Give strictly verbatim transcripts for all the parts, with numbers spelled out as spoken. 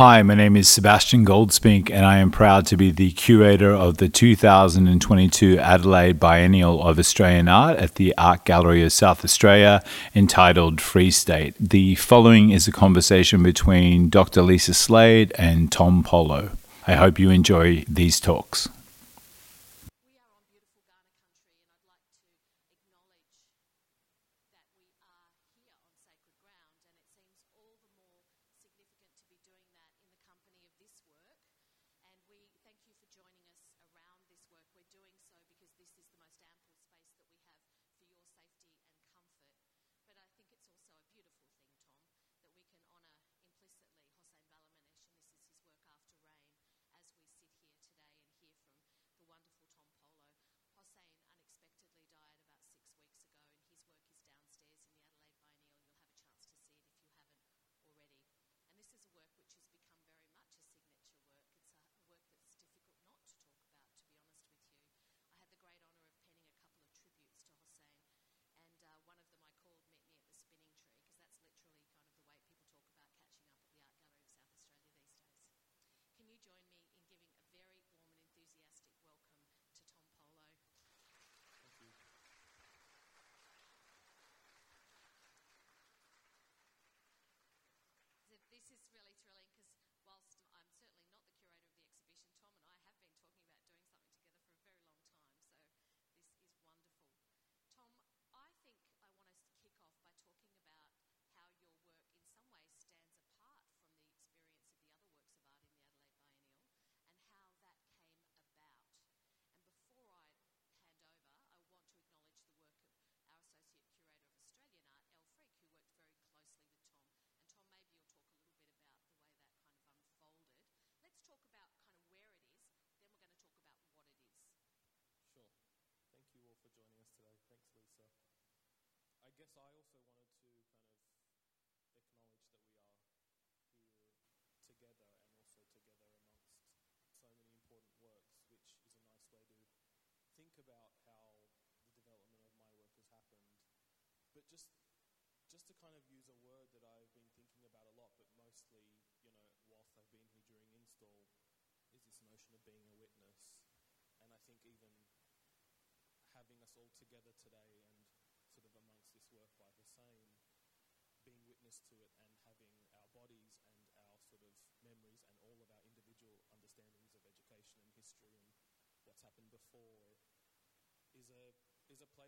Hi, my name is Sebastian Goldspink, and I am proud to be the curator of the two thousand twenty-two Adelaide Biennial of Australian Art at the Art Gallery of South Australia, entitled Free State. The following is a conversation between Doctor Lisa Slade and Tom Polo. I hope you enjoy these talks.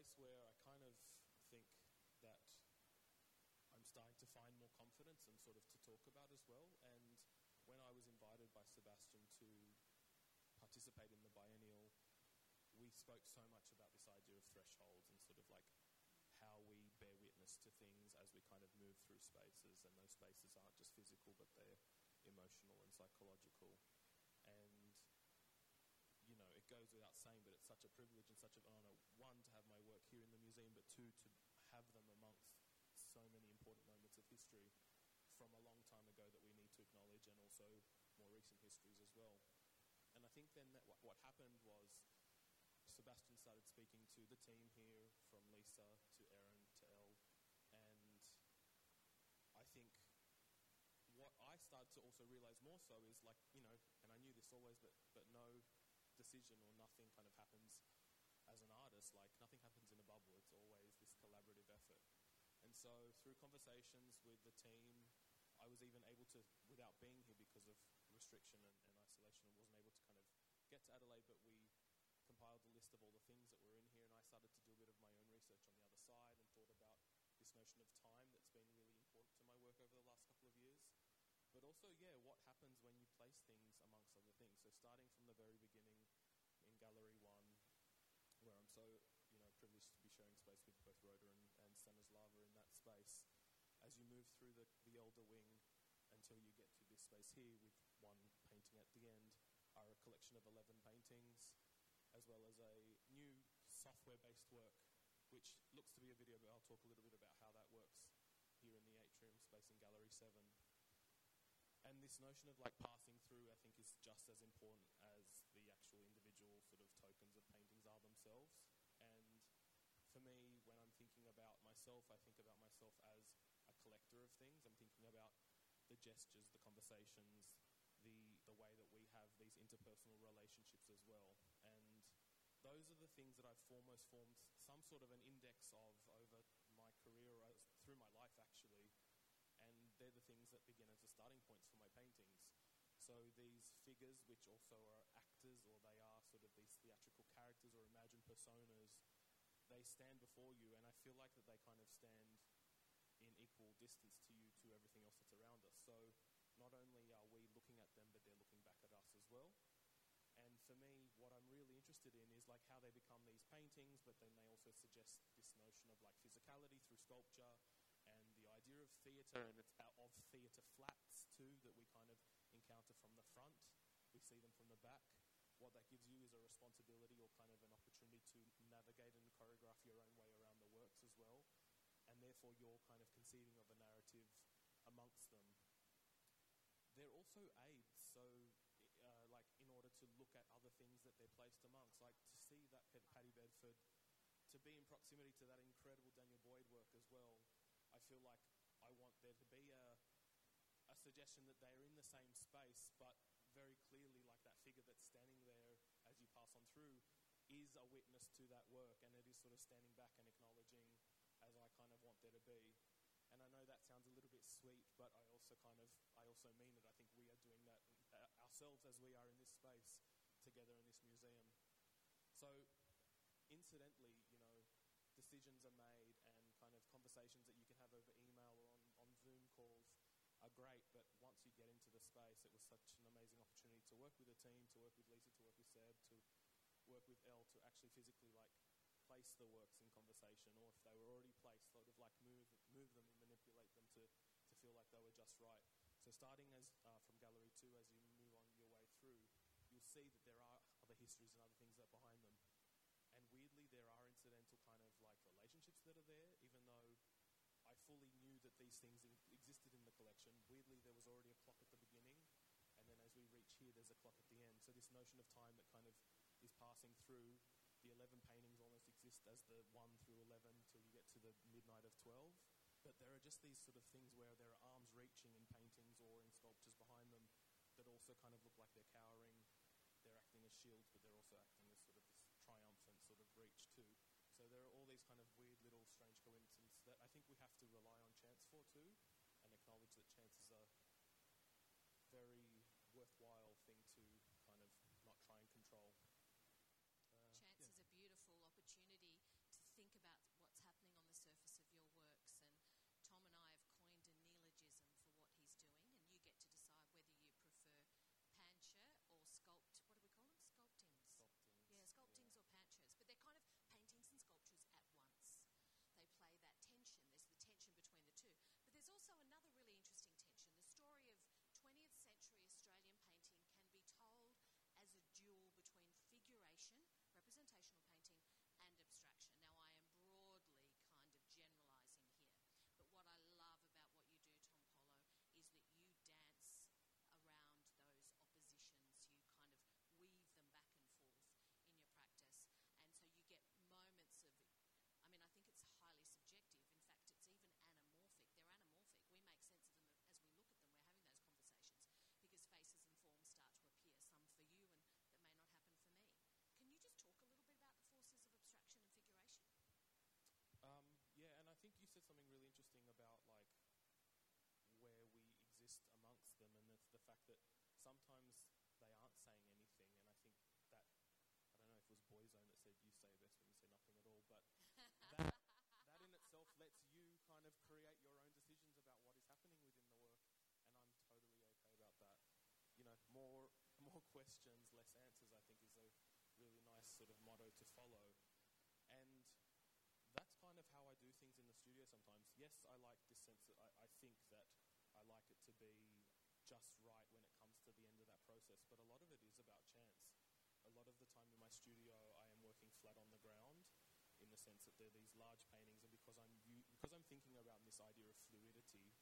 Gestures, the conversations, these interpersonal relationships as well. And those are the things that I've foremost formed some sort of an index of over my career, through my life actually, and they're the things that begin as the starting points for my paintings. So these figures, which also are actors, or they are sort of these theatrical characters or imagined personas, they stand before you, and I feel like that they kind of stand in equal distance to you to everything else that's around us. So not only are we looking at them, but they're looking back at us as well. And for me, what I'm really interested in is like how they become these paintings, but then they also suggest this notion of like physicality through sculpture, and the idea of theatre, and it's out of theatre flats too that we kind of encounter from the front. We see them from the back. What that gives you is a responsibility or kind of an opportunity to navigate and choreograph your own way around the works as well, and therefore you're kind of conceiving of a narrative amongst them. They're also aids, so uh, like in order to look at other things that they're placed amongst, like to see that Paddy Bedford, to be in proximity to that incredible Daniel Boyd work as well, I feel like I want there to be a a suggestion that they're in the same space, but very clearly like that figure that's standing there as you pass on through is a witness to that work, and it is sort of standing back and acknowledging as I kind of want there to be. And I know that sounds a little bit sweet, but I also kind of, I also mean it. I think we are doing that ourselves as we are in this space together in this museum. So incidentally, you know, decisions are made and kind of conversations that you can have over email or on, on Zoom calls are great, but once you get into the space, it was such an amazing opportunity to work with a team, to work with Lisa, to work with Seb, to work with Elle, to actually physically like place the works in conversation, or if they were already placed, sort of like move move them and manipulate them to, to feel like they were just right. So starting as uh, from Gallery two, as you move on your way through, you'll see that there are other histories and other things that are behind them. And weirdly, there are incidental kind of like relationships that are there, even though I fully knew that these things existed in the collection. Weirdly, there was already a clock at the beginning, and then as we reach here, there's a clock at the end. So this notion of time that kind of is passing through, the eleven paintings almost exist as the one through eleven till you get to the midnight of twelve. But there are just these sort of things where there are arms reaching in paintings or in sculptures behind them that also kind of look like they're cowering. They're acting as shields, but they're also acting as sort of this triumphant sort of reach too. So there are all these kind of weird little strange coincidences that I think we have to rely on chance for too, and acknowledge that chances are a very worthwhile thing to kind of not try and control. Uh, chance yeah. is a beautiful opportunity to think about what's happening on the surface of your works, and Tom and I have coined a neologism for what he's doing, and you get to decide whether you prefer pancher or sculpt, what do we call them? Sculptings. Sculptings. Yeah, sculptings yeah. or panchers. But they're kind of paintings and sculptures at once. They play that tension. There's the tension between the two. But there's also another really interesting tension. The story of twentieth century Australian painting can be told as a duel between figuration, representational painting, and abstraction. Now, I am broadly kind of generalising here. But what I love about what you do, Tom Polo, is that you dance around those oppositions, you kind of weave them back and forth in your practice, and so you get moments of, I mean, I think it's highly subjective, in fact it's even anamorphic, they're anamorphic, we make sense of them as we look at them, we're having those conversations, because faces and forms start to appear, some for you and that may not happen for me. Can you just talk a little bit about the forces of abstraction and figuration? Um, yeah, and I think you said something really interesting about like where we exist amongst them, and it's the fact that sometimes they aren't saying anything, and I think that, I don't know if it was Boyzone that said you say best when you say nothing at all, but that, that in itself lets you kind of create your own decisions about what is happening within the work, and I'm totally okay about that. You know, more, more questions, less answers, I think is a really nice sort of motto to follow, and that's kind of how I do things in the studio sometimes. Yes, I like this sense that I, I think that I like it to be just right when it comes to the end of that process, but a lot of it is about chance. A lot of the time in my studio, I am working flat on the ground in the sense that they're these large paintings, and because I'm, because I'm thinking around this idea of fluidity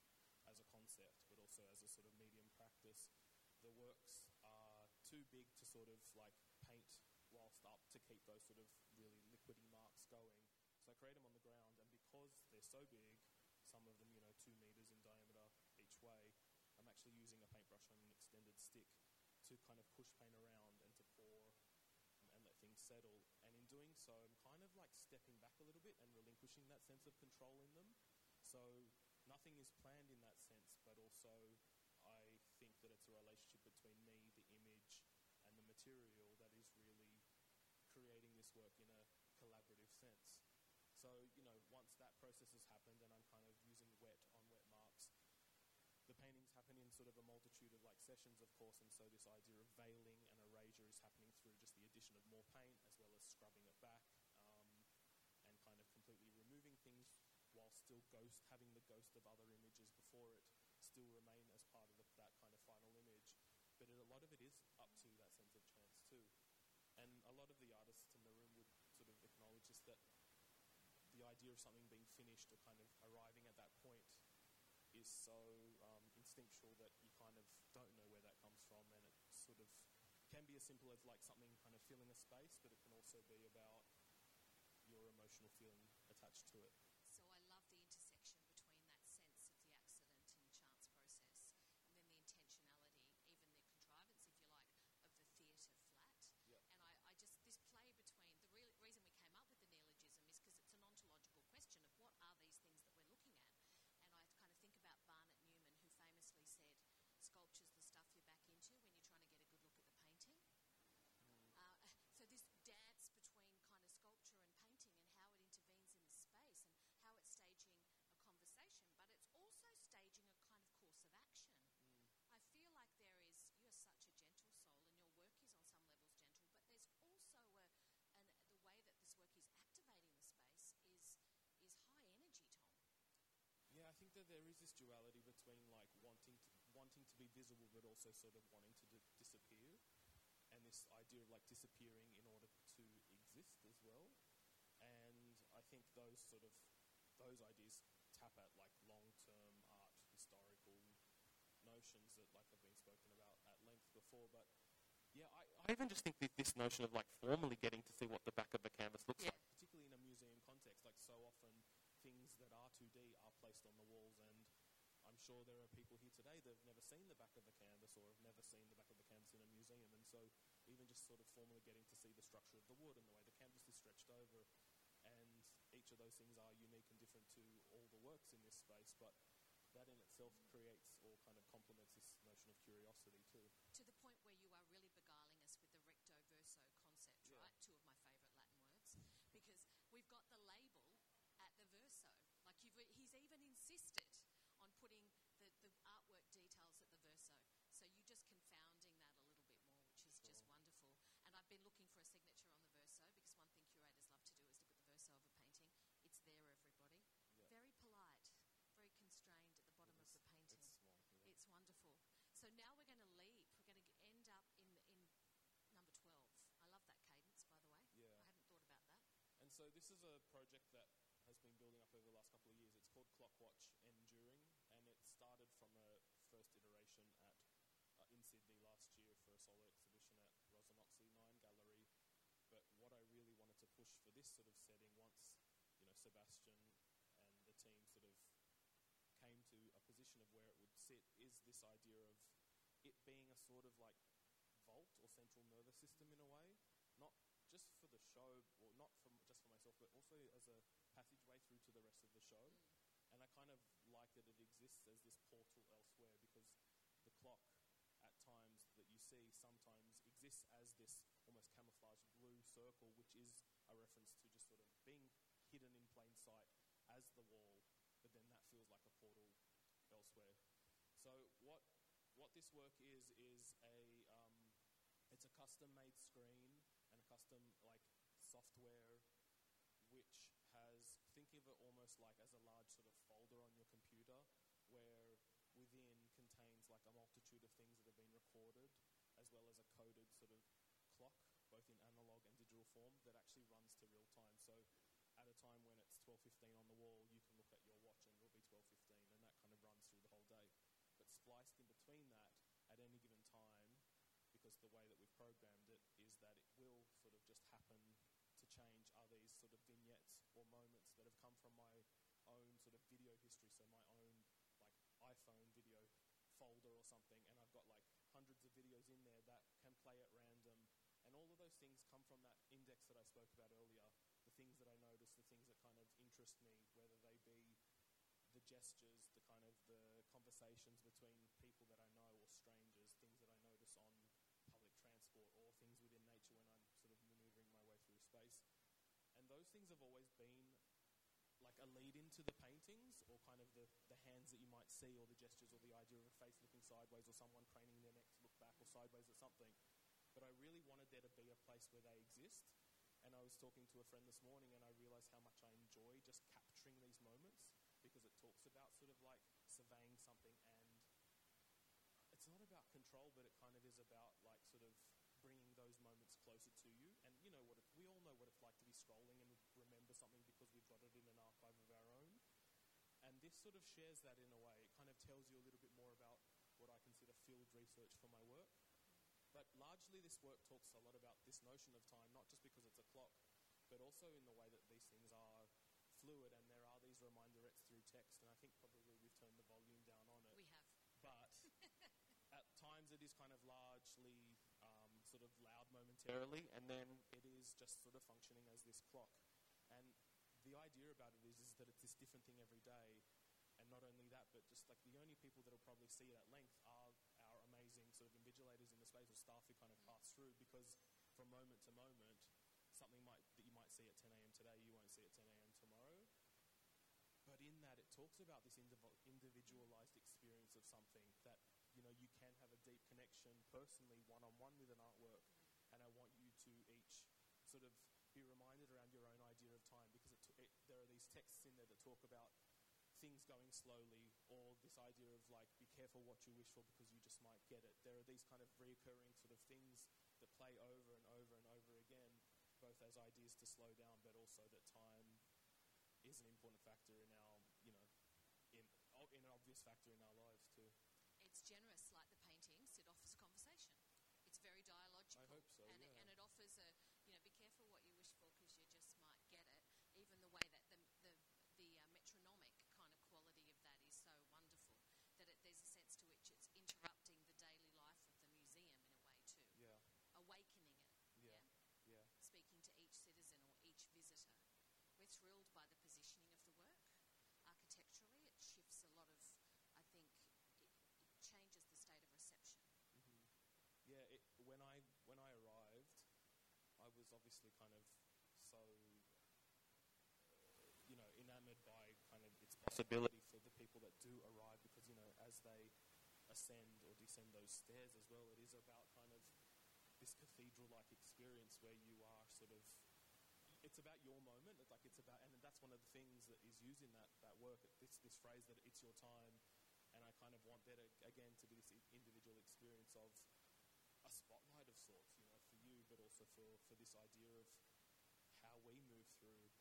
as a concept, but also as a sort of medium practice, the works are too big to sort of like paint whilst up to keep those sort of really liquidy marks going. So I create them on the ground, and because they're so big, some of them, you know, two meters in diameter each way, I'm actually using a paintbrush and an extended stick to kind of push paint around and to pour and let things settle. And in doing so, I'm kind of like stepping back a little bit and relinquishing that sense of control in them. So nothing is planned in that sense, but also I think that it's a relationship between me, the image, and the material that is really creating this work in a collaborative sense. So, you know, once that process has happened and I'm kind of using wet on wet marks, the paintings happen in sort of a multitude of like sessions, of course, and so this idea of veiling and erasure is happening through just the addition of more paint as well as scrubbing it back um, and kind of completely removing things while still ghost having the ghost of other images before it still remain as part of the, that kind of final image. But it, a lot of it is up to that sense of chance too. And a lot of the artists in the room would sort of acknowledge this, that the idea of something being finished or kind of arriving at that point is so um, instinctual that you kind of don't know where that comes from, and it sort of can be as simple as like something kind of filling a space, but it can also be about your emotional feeling attached to it. So I love the intersection between that sense of the accident and chance process, and then the intentionality, even the contrivance, if you like, of the theatre flat. Yep. And I, I just, this play between, the real reason we came up with the neologism is because it's an ontological question of what are these things that we're looking at. And I kind of think about Barnett Newman, who famously said, sculpture's the stuff you're back into when you're trying to get a good look at the painting. Mm. Uh, so this dance between kind of sculpture and painting and how it intervenes in the space and how it's staging a conversation, but it's also staging a kind of course of action. Mm. I feel like there is, you're such a gentle soul and your work is on some levels gentle, but there's also a, an, the way that this work is activating the space is is high energy, Tom. Yeah, I think that there is this duality between like wanting to, wanting to be visible but also sort of wanting to d- disappear, and this idea of like disappearing in order to exist as well. And I think those sort of those ideas tap at like long-term art historical notions that like have been spoken about at length before. But yeah, I, I even just think that this notion of like formally getting to see what the back of the canvas looks yeah. like, particularly in a museum context, like so often things that are two D are placed on the walls, and I'm sure there are people here today that have never seen the back of the canvas or have never seen the back of the canvas in a museum, and so even just sort of formally getting to see the structure of the wood and the way the canvas is stretched over, and each of those things are unique and different to all the works in this space, but that in itself creates or kind of complements this notion of curiosity too. To the point where you are really beguiling us with the recto verso concept, yeah. right? Two of my favourite Latin words, because we've got the label at the verso. Like you've re- he's even insisted on putting the, the artwork details at the verso. So you're just confounding that a little bit more, which is sure. just wonderful. And I've been looking for a signature on the verso, because one thing curators love to do is look at the verso of a painting. It's there, everybody. Yeah. Very polite. Very constrained at the bottom yes, of the painting. It's, yeah. it's wonderful. So now we're going to leap. We're going to end up in in number twelve. I love that cadence, by the way. Yeah. I hadn't thought about that. And so this is a project that has been building up over the last couple of years. It's called Clockwatch Enduring, and it started from a first iteration at uh, in Sydney last year for a solo exhibition at Rosanoxie nine Gallery. But what I really wanted to push for this sort of setting, once you know Sebastian and the team sort of came to a position of where it would sit, is this idea of it being a sort of like vault or central nervous system in a way, not just for the show, or not for m- just for myself, but also as a passageway through to the rest of the show. Mm. And I kind of like that it exists as this portal elsewhere, because the clock at times that you see sometimes exists as this almost camouflaged blue circle, which is a reference to just sort of being hidden in plain sight as the wall, but then that feels like a portal elsewhere. So what what this work is is a um, it's a custom-made screen and a custom like software, which has, think of it almost like as a large sort of folder on your computer, where within contains like a multitude of things that have been recorded, as well as a coded sort of clock, both in analog and digital form, that actually runs to real time. So at a time when it's twelve fifteen on the wall, you can look at your watch and it'll be twelve fifteen, and that kind of runs through the whole day. But spliced in between that, at any given time, because the way that we've programmed it is that it will sort of just happen to change, are these sort of vignettes or moments that have come from my own sort of video history, so my own like iPhone video folder or something, and I've got like hundreds of videos in there that can those things come from that index that I spoke about earlier, the things that I notice, the things that kind of interest me, whether they be the gestures, the kind of the conversations between people that I know or strangers, things that I notice on public transport or things within nature when I'm sort of maneuvering my way through space. And those things have always been like a lead into the paintings, or kind of the, the hands that you might see, or the gestures, or the idea of a face looking sideways, or someone craning their neck to look back or sideways at something. But I really wanted there to be a place where they exist. And I was talking to a friend this morning and I realised how much I enjoy just capturing these moments, because it talks about sort of like surveying something, and it's not about control, but it kind of is about like sort of bringing those moments closer to you. And you know, what it, we all know what it's like to be scrolling and remember something because we've got it in an archive of our own. And this sort of shares that in a way. It kind of tells you a little bit more about what I consider field research for my work. But largely this work talks a lot about this notion of time, not just because it's a clock, but also in the way that these things are fluid, and there are these reminderettes through text, and I think probably we've turned the volume down on it. We have. But at times it is kind of largely sort of loud momentarily, and then it is just sort of functioning as this clock. And the idea about it is, is that it's this different thing every day, and not only that, but just like the only people that will probably see it at length are our amazing sort of invigilators in the space, or staff who kind of mm-hmm. pass through, because from moment to moment, something might that you might see at ten a m today, you won't see at ten a m tomorrow. But in that, it talks about this indiv- individualized experience of something that, you know, you can have a deep connection personally, one-on-one with an artwork, and I want you to each sort of be reminded around your own idea of time, because it t- it, there are these texts in there that talk about things going slowly, or this idea of like, be careful what you wish for because you just might get it. There are these kind of reoccurring sort of things that play over and over and over again, both as ideas to slow down, but also that time is an important factor in our, you know, in, in an obvious factor in our lives too. It's generous, like the paintings. It offers a conversation. It's very dialogical. I hope so, and, yeah. it, and it offers a, you know, be careful what you wish for because you just might get it. Even the way that the the, the uh, metronomic kind of quality of that is so wonderful, that it, there's a sense to which it's interrupting the daily life of the museum in a way too. Yeah. Awakening it. Yeah. Yeah. yeah. Speaking to each citizen or each visitor. We're thrilled by the positioning of the work. Architecturally, it shifts a lot of, I think, changes the state of reception. Mm-hmm. Yeah, it, when I when I arrived, I was obviously kind of so, uh, you know, enamoured by kind of its possibility for the people that do arrive, because, you know, as they ascend or descend those stairs as well, it is about kind of this cathedral-like experience where you are sort of, it's about your moment, it's like it's about, and that's one of the things that is used in that, that work, this, this phrase that it's your time. And I kind of want that, again, to be this individual experience of a spotlight of sorts, you know, for you, but also for, for this idea of how we move through